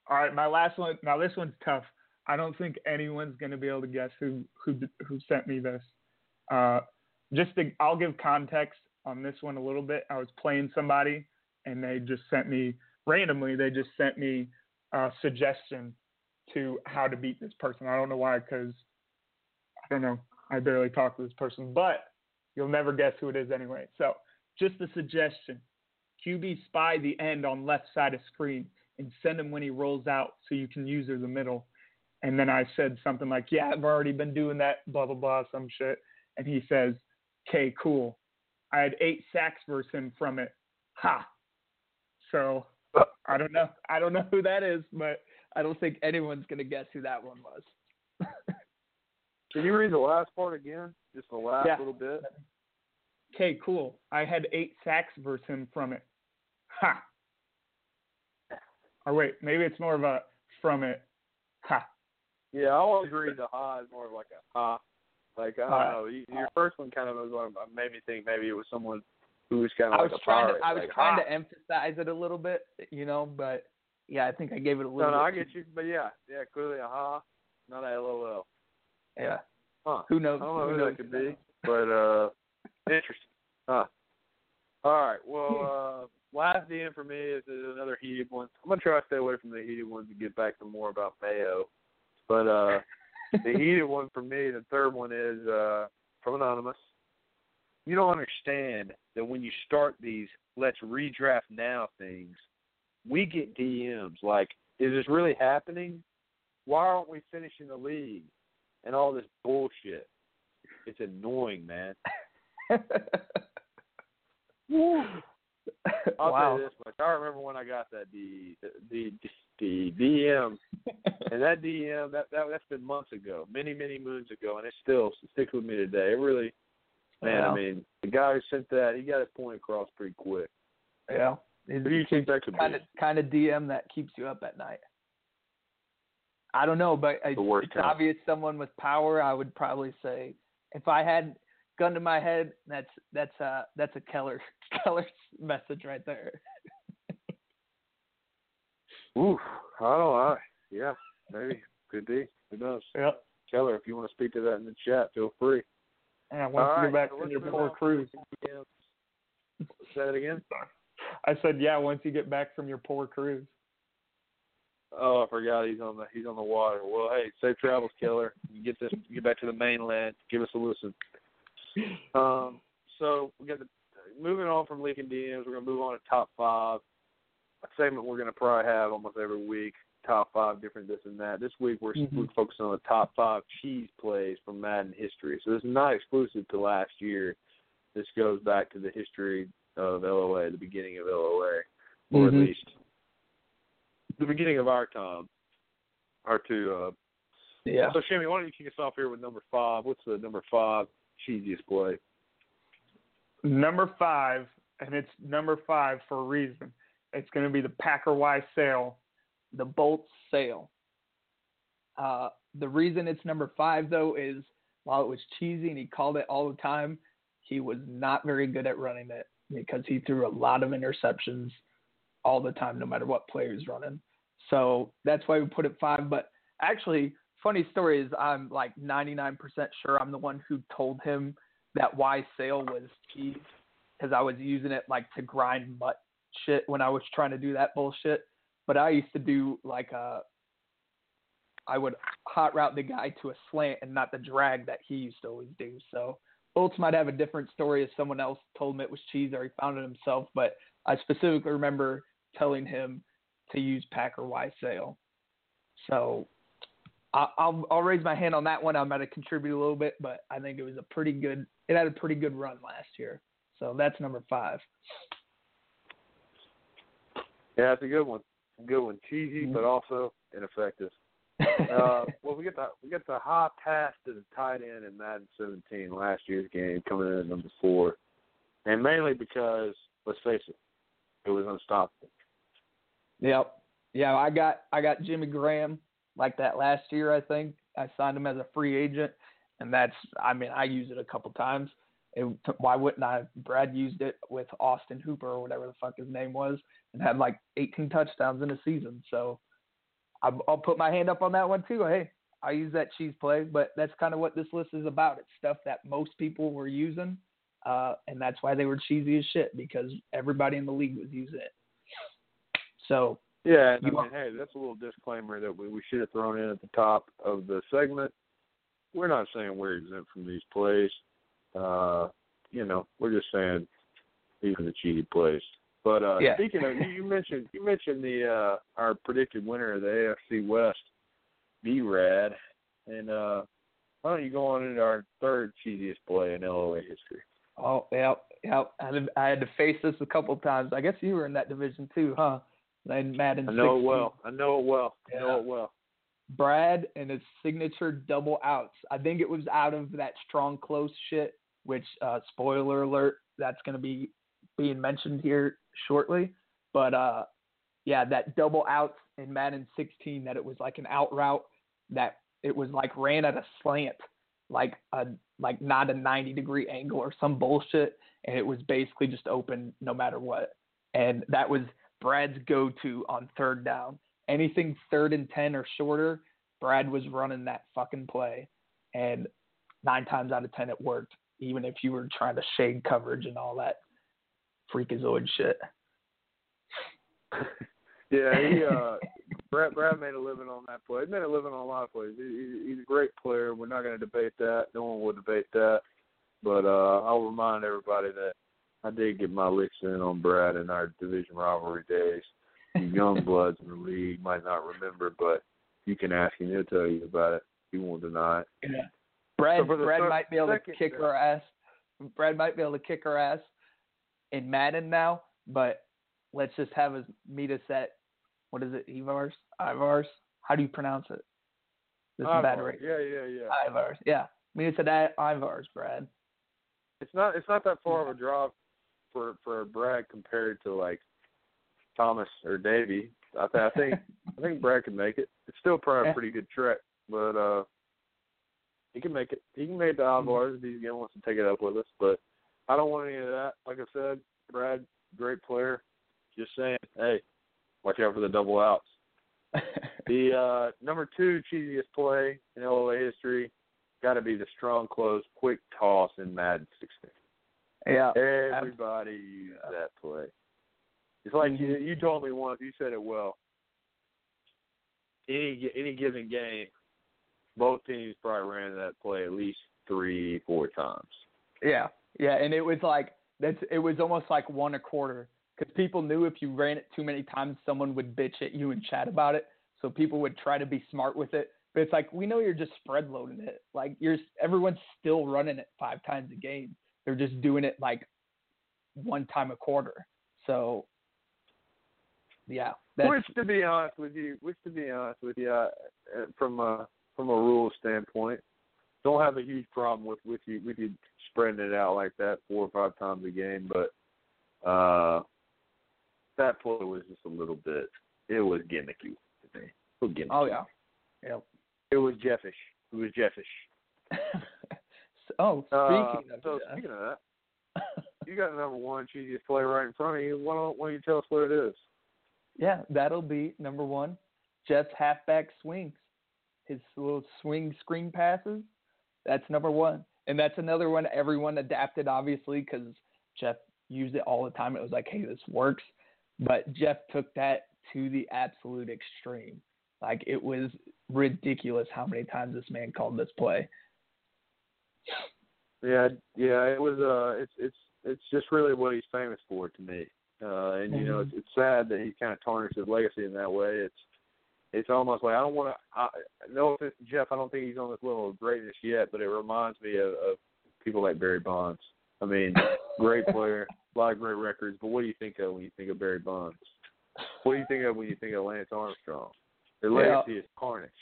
All right, my last one. Now this one's tough. I don't think anyone's going to be able to guess who who who sent me this. Uh, just to, I'll give context on this one a little bit. I was playing somebody, and they just sent me randomly. They just sent me a suggestion to how to beat this person. I don't know why, because I don't know. I barely talk to this person, but you'll never guess who it is anyway. So just a suggestion: Q B spy the end on left side of screen and send him when he rolls out, so you can use as a middle. And then I said something like, yeah, I've already been doing that, blah, blah, blah, some shit. And he says, okay, cool. I had eight sacks versus him from it. Ha. So I don't know. I don't know who that is, but I don't think anyone's going to guess who that one was. Can you read the last part again? Just the last yeah. little bit. Okay, cool. I had eight sacks versus him from it. Ha. Or wait, maybe it's more of a from it. Ha. Yeah, I always read the ha is more of like a ha. Like, I don't know. You, your first one kind of was one of, made me think maybe it was someone who was kind of I was like trying a pirate. To, I was like, trying ha. to emphasize it a little bit, you know, but, yeah, I think I gave it a little no, bit. No, I get you. But, yeah, yeah, clearly a ha, not a L O L. Yeah. Huh. Who knows? I don't know who, who that could be, but uh, interesting. Huh. All right, well, uh, last D M for me is, is another heated one. I'm going to try to stay away from the heated ones and get back to more about mayo. But uh, the heated one for me, the third one is uh, from Anonymous. You don't understand that when you start these let's redraft now things, we get D Ms like, is this really happening? Why aren't we finishing the league? And all this bullshit. It's annoying, man. Woo. I'll wow. say this much. I remember when I got that the the the D M, and that D M that, that that's been months ago, many many moons ago, and it still sticks with me today. It really, man. Wow. I mean, the guy who sent that, he got his point across pretty quick. Yeah. Who do you think that could kind be? Of, kind of D M that keeps you up at night. I don't know, but I, it's time. Obvious someone with power. I would probably say if I had gun to my head, that's that's a that's a Keller Keller's message right there. Oof, I don't know. Yeah, maybe could be. Who knows? Yep. Keller, if you want to speak to that in the chat, feel free. And I want All to right, go back so to your poor cruise. Say that again. I said, yeah. Once you get back from your poor cruise. Oh, I forgot he's on the he's on the water. Well, hey, safe travels, Keller. You get this, get back to the mainland. Give us a listen. Um, so we got the, moving on from Leakin' D Ms. We're gonna move on to top five. A segment we're gonna probably have almost every week. Top five, different this and that. This week we're, mm-hmm. we're focusing on the top five cheese plays from Madden history. So this is not exclusive to last year. This goes back to the history of L O A, the beginning of L O A, or mm-hmm. at least the beginning of our time. Our two. Uh, yeah. So Shimmy, why don't you kick us off here with number five? What's the number five? Cheesiest play. Number five, and it's number five for a reason. It's going to be the Packer Y sale, the Bolts sale. Uh, the reason it's number five, though, is while it was cheesy and he called it all the time, he was not very good at running it because he threw a lot of interceptions all the time, no matter what player he's running. So that's why we put it five. But actually, funny story is I'm like ninety-nine percent sure I'm the one who told him that why sale was cheese because I was using it like to grind mutt shit when I was trying to do that bullshit. But I used to do like a – I would hot route the guy to a slant and not the drag that he used to always do. So Bolts might have a different story if someone else told him it was cheese or he found it himself. But I specifically remember telling him to use Packer Y sale. So – I'll, I'll raise my hand on that one. I might have contributed a little bit, but I think it was a pretty good – it had a pretty good run last year. So that's number five. Yeah, it's a good one. Good one. Cheesy, but also ineffective. uh, well, we get the we get the high pass to the tight end in Madden seventeen last year's game coming in at number four, and mainly because, let's face it, it was unstoppable. Yep. Yeah, I got I got Jimmy Graham. Like that last year, I think I signed him as a free agent, and that's, I mean, I used it a couple times. It, why wouldn't I? Brad used it with Austin Hooper or whatever the fuck his name was, and had like eighteen touchdowns in a season. So I'm, I'll put my hand up on that one too. Hey, I use that cheese play, but that's kind of what this list is about. It's stuff that most people were using, uh, and that's why they were cheesy as shit because everybody in the league was using it. So. Yeah, and I mean, hey, that's a little disclaimer that we, we should have thrown in at the top of the segment. We're not saying we're exempt from these plays. Uh, you know, we're just saying these are the cheesy plays. But uh, yeah. Speaking of, you mentioned you mentioned the uh, our predicted winner of the A F C West, B-Rad, and uh, why don't you go on into our third cheesiest play in L O A history? Oh, yeah, yeah. I had to face this a couple of times. I guess you were in that division too, huh? And Madden I know sixteen. It well. I know it well. I know yeah. it well. Brad and his signature double outs. I think it was out of that strong close shit, which, uh, spoiler alert, that's going to be being mentioned here shortly. But, uh, yeah, that double outs in Madden sixteen, that it was like an out route, that it was like ran at a slant, like a like not a ninety-degree angle or some bullshit, and it was basically just open no matter what. And that was – Brad's go-to on third down. Anything third and ten or shorter, Brad was running that fucking play. And nine times out of ten, it worked, even if you were trying to shade coverage and all that freakazoid shit. Yeah, he, uh, Brad, Brad made a living on that play. He made a living on a lot of plays. He, he's a great player. We're not going to debate that. No one will debate that. But uh, I'll remind everybody that I did get my licks in on Brad in our division rivalry days. young bloods in the league might not remember, but you can ask him. He'll tell you about it. He won't deny it. Yeah. Brad, so Brad third, might be able second, to kick yeah. her ass. Brad might be able to kick her ass in Madden now, but let's just have us meet us at, what is it, Ivars? Ivars? How do you pronounce it? This is bad right. Yeah, yeah, yeah. Ivars, yeah. Meet us at Ivars, Brad. It's not It's not that far yeah. of a drop for, for Brad compared to, like, Thomas or Davey. I, th- I think I think Brad can make it. It's still probably a pretty good trek, but uh, he can make it. He can make the Ivars if he's going to take it up with us, but I don't want any of that. Like I said, Brad, great player. Just saying, hey, watch out for the double outs. The uh, number two cheesiest play in L O A history got to be the strong close quick toss in Madden sixteen. Yeah, everybody used yeah. that play. It's like mm-hmm. you, you told me once. You said it well. Any any given game, both teams probably ran that play at least three, four times. Yeah, yeah, and it was like that's. It was almost like one a quarter. Because people knew if you ran it too many times, someone would bitch at you and chat about it. So people would try to be smart with it. But it's like, we know you're just spread loading it. Like, you're everyone's still running it five times a game. They're just doing it, like, one time a quarter. So, yeah. That's... Which, to be honest with you, which, to be honest with you, uh, from a, from a rule standpoint, don't have a huge problem with, with, you, with you spreading it out like that four or five times a game. But, uh... that play was just a little bit, it was gimmicky to me. Was gimmicky. Oh, yeah. Yep. It was Jeffish. It was Jeffish. oh, speaking uh, of so that. Speaking of that, you got number one cheesiest play right in front of you. Why don't, why don't you tell us what it is? Yeah, that'll be number one, Jeff's halfback swings. His little swing screen passes, that's number one. And that's another one everyone adapted, obviously, because Jeff used it all the time. It was like, hey, this works. But Jeff took that to the absolute extreme. Like, it was ridiculous how many times this man called this play. Yeah, yeah, it was. Uh, it's it's it's just really what he's famous for to me. Uh, and you mm-hmm. know, it's, it's sad that he kind of tarnished his legacy in that way. It's it's almost like I don't want to. No offense to Jeff, I don't think he's on this level of greatness yet. But it reminds me of, of people like Barry Bonds. I mean, great player. A lot of great records, but what do you think of when you think of Barry Bonds? What do you think of when you think of Lance Armstrong? Their yeah. legacy is tarnished.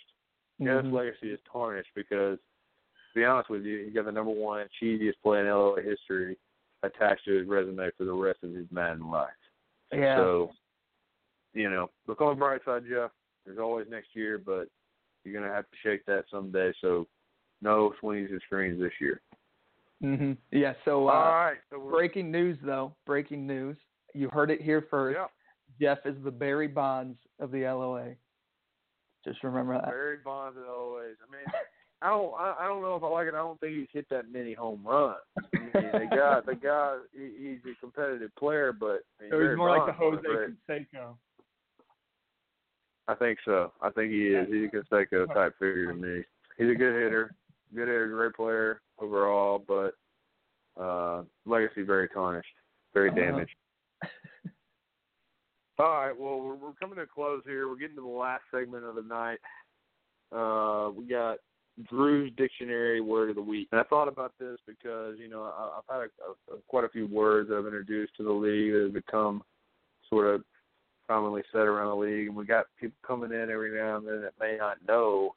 Jeff's mm-hmm. legacy is tarnished because, to be honest with you, he got the number one cheesiest play in L O A history attached to his resume for the rest of his Madden life. Yeah. So, you know, look on the bright side, Jeff. There's always next year, but you're going to have to shake that someday. So, no swings and screens this year. Mm-hmm. Yeah, so uh, all right, so breaking news, though. Breaking news. You heard it here first. Yeah. Jeff is the Barry Bonds of the L O A. Just remember that. Barry Bonds of the L O As. I mean, I don't I, I don't know if I like it. I don't think he's hit that many home runs. I mean, the guy, the guy he, he's a competitive player, but... I mean, so he's more Bonds like the Jose Canseco. I think so. I think he is. He's a Canseco-type figure to me. He's a good hitter. Good hitter, great player overall, but uh, legacy very tarnished, very uh-huh. damaged. All right, well, we're, we're coming to a close here. We're getting to the last segment of the night. Uh, we got Drew's Dictionary Word of the Week. And I thought about this because, you know, I, I've had a, a, quite a few words that I've introduced to the league that have become sort of commonly said around the league, and we got people coming in every now and then that may not know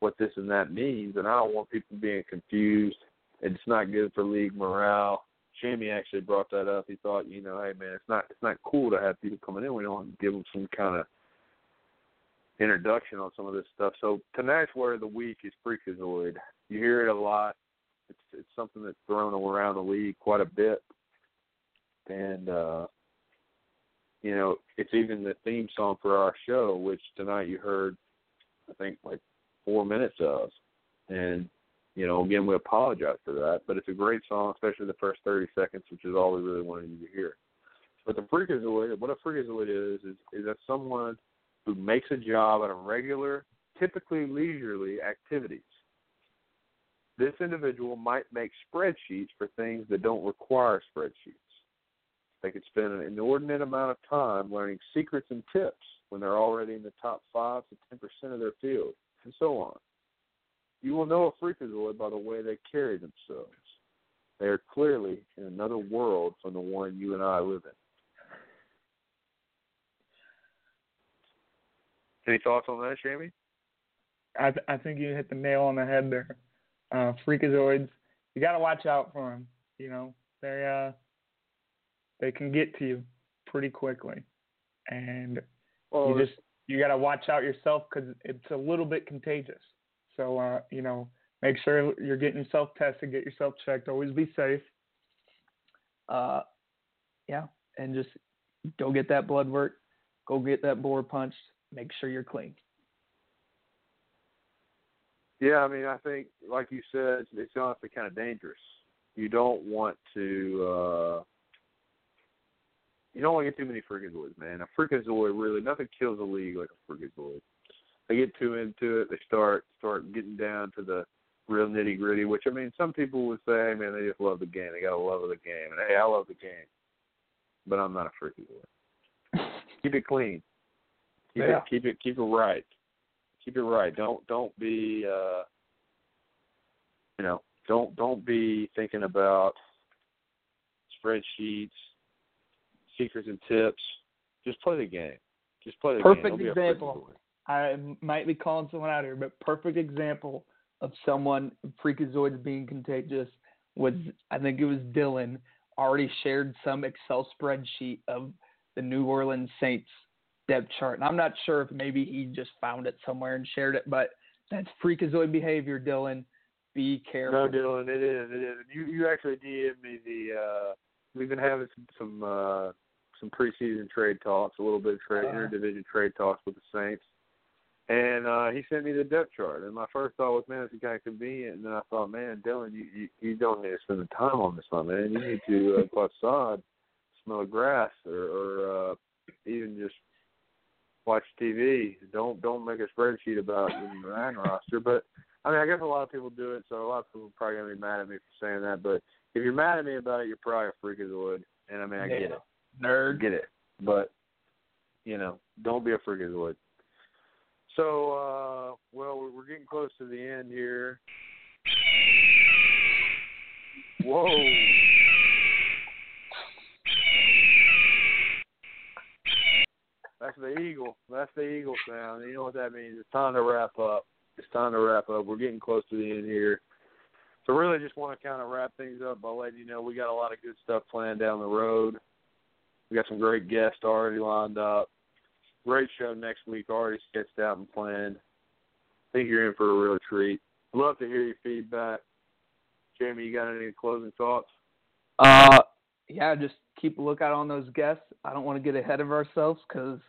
what this and that means, and I don't want people being confused. It's not good for league morale. Jimmy actually brought that up. He thought, you know, hey, man, it's not it's not cool to have people coming in. We don't want to give them some kind of introduction on some of this stuff. So tonight's word of the week is freakazoid. You hear it a lot. It's it's something that's thrown around the league quite a bit. And, uh, you know, it's even the theme song for our show, which tonight you heard, I think, like, four minutes of, and you know, again, we apologize for that, but it's a great song, especially the first thirty seconds, which is all we really wanted you to hear. But the freakazoid, what a freakazoid is, is, is that someone who makes a job out of regular, typically leisurely activities. This individual might make spreadsheets for things that don't require spreadsheets. They could spend an inordinate amount of time learning secrets and tips when they're already in the top five to ten percent of their field, and so on. You will know a freakazoid by the way they carry themselves. They are clearly in another world from the one you and I live in. Any thoughts on that, Jamie? I, th- I think you hit the nail on the head there. Uh, freakazoids, you got to watch out for them. You know, they uh, they can get to you pretty quickly, and well, you just you got to watch out yourself because it's a little bit contagious. So uh, you know, make sure you're getting yourself tested, get yourself checked. Always be safe. Uh, yeah, and just go get that blood work, go get that bore punched. Make sure you're clean. Yeah, I mean, I think, like you said, it's honestly kind of dangerous. You don't want to, uh, you don't want to get too many freakazoids, man. A freakazoid, really, nothing kills a league like a freakazoid. They get too into it. They start start getting down to the real nitty-gritty, which, I mean, some people would say, hey, man, they just love the game. They got a love of the game. And, hey, I love the game. But I'm not a freakazoid. Keep it clean. Keep, yeah. it, keep it Keep it right. Keep it right. Don't don't be uh, you know don't don't be thinking about spreadsheets, secrets and tips. Just play the game. Just play the perfect game. Perfect example. I might be calling someone out here, but perfect example of someone freakazoid being contagious was I think it was Dylan already shared some Excel spreadsheet of the New Orleans Saints depth chart, and I'm not sure if maybe he just found it somewhere and shared it, but that's freakazoid behavior, Dylan. Be careful. No, Dylan, it is. It is. You you actually D M'd me the. Uh, we've been having some some, uh, some preseason trade talks, a little bit of trade uh, interdivision trade talks with the Saints, and uh, he sent me the depth chart. And my first thought was, man, this is kind of convenient. And then I thought, man, Dylan, you, you, you don't need to spend the time on this one, man. You need to uh, go outside, smell grass, or, or uh, even just watch T V. Don't don't make a spreadsheet about the Ryan roster. But I mean, I guess a lot of people do it, so a lot of people are probably gonna be mad at me for saying that. But if you're mad at me about it, you're probably a freakazoid. And I mean, I yeah. get it, nerd, I get it. But you know, don't be a freakazoid. So, uh, well, we're getting close to the end here. Whoa. That's the eagle. That's the eagle sound. You know what that means. It's time to wrap up. It's time to wrap up. We're getting close to the end here. So really just want to kind of wrap things up by letting you know we got a lot of good stuff planned down the road. We got some great guests already lined up. Great show next week, already sketched out and planned. I think you're in for a real treat. I'd love to hear your feedback. Jamie, you got any closing thoughts? Uh, yeah, just keep a lookout on those guests. I don't want to get ahead of ourselves because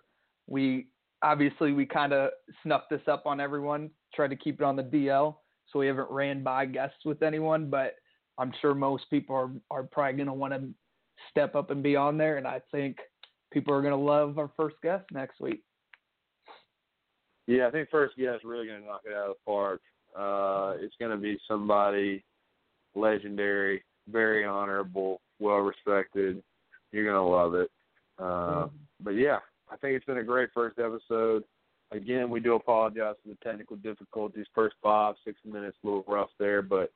we obviously we kind of snuck this up on everyone, tried to keep it on the D L, so we haven't ran by guests with anyone, but I'm sure most people are, are probably going to want to step up and be on there, and I think people are going to love our first guest next week. Yeah, I think first guest really going to knock it out of the park. Uh, it's going to be somebody legendary, very honorable, well-respected. You're going to love it. Uh, mm-hmm. But, yeah, I think it's been a great first episode. Again, we do apologize for the technical difficulties. First five, six minutes, a little rough there, but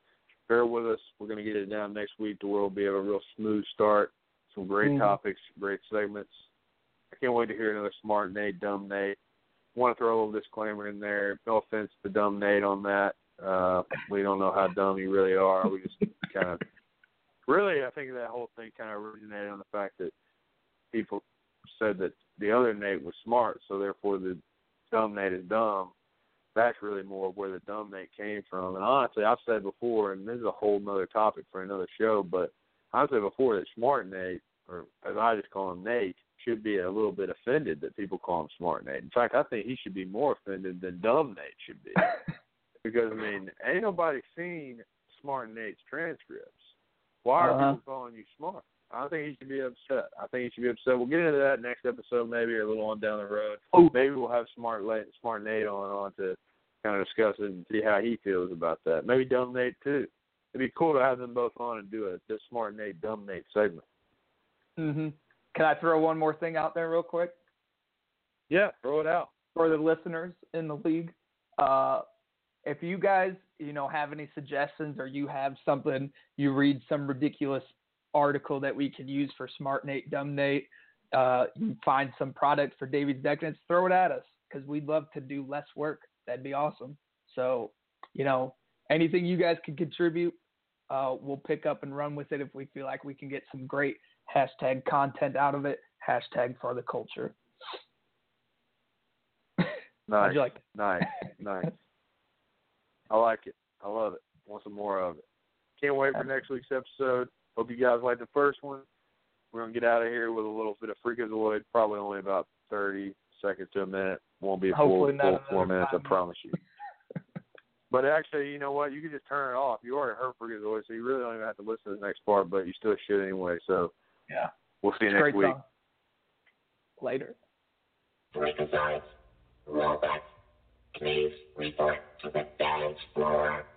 bear with us. We're going to get it down next week to where we'll be able to have a real smooth start, some great mm-hmm. topics, great segments. I can't wait to hear another Smart Nate, Dumb Nate. I want to throw a little disclaimer in there. No offense to Dumb Nate on that. Uh, we don't know how dumb you really are. We just kind of – really, I think that whole thing kind of originated on the fact that people said that the other Nate was smart, so therefore the dumb Nate is dumb. That's really more where the dumb Nate came from. And honestly, I've said before, and this is a whole nother topic for another show, but I've said before that Smart Nate, or as I just call him Nate, should be a little bit offended that people call him Smart Nate. In fact, I think he should be more offended than Dumb Nate should be. Because, I mean, ain't nobody seen Smart Nate's transcripts. Why are uh-huh. people calling you smart? I think he should be upset. I think he should be upset. We'll get into that next episode, maybe, or a little on down the road. Ooh. Maybe we'll have Smart Nate, Smart Nate on, on to kind of discuss it and see how he feels about that. Maybe Dumb Nate, too. It'd be cool to have them both on and do a this Smart Nate, Dumb Nate segment. Mm-hmm. Can I throw one more thing out there real quick? Yeah, throw it out. For the listeners in the league, uh, if you guys, you know, have any suggestions or you have something, you read some ridiculous article that we could use for Smart Nate, Dumb Nate, uh, you find some products for Davey's Decadence, throw it at us because we'd love to do less work. That'd be awesome. So, you know, anything you guys can contribute, uh, we'll pick up and run with it if we feel like we can get some great hashtag content out of it. Hashtag for the culture. Nice. How'd you like that? Nice. Nice. I like it. I love it. Want some more of it. Can't wait for next week's episode. Hope you guys liked the first one. We're going to get out of here with a little bit of Freakazoid, probably only about thirty seconds to a minute. Won't be a full, full four minutes, I promise you. But actually, you know what? You can just turn it off. You already heard Freakazoid, so you really don't even have to listen to the next part, but you still should anyway. So yeah, we'll see you next week. Song. Later. Freakazoids, robots, knees report to the dance floor.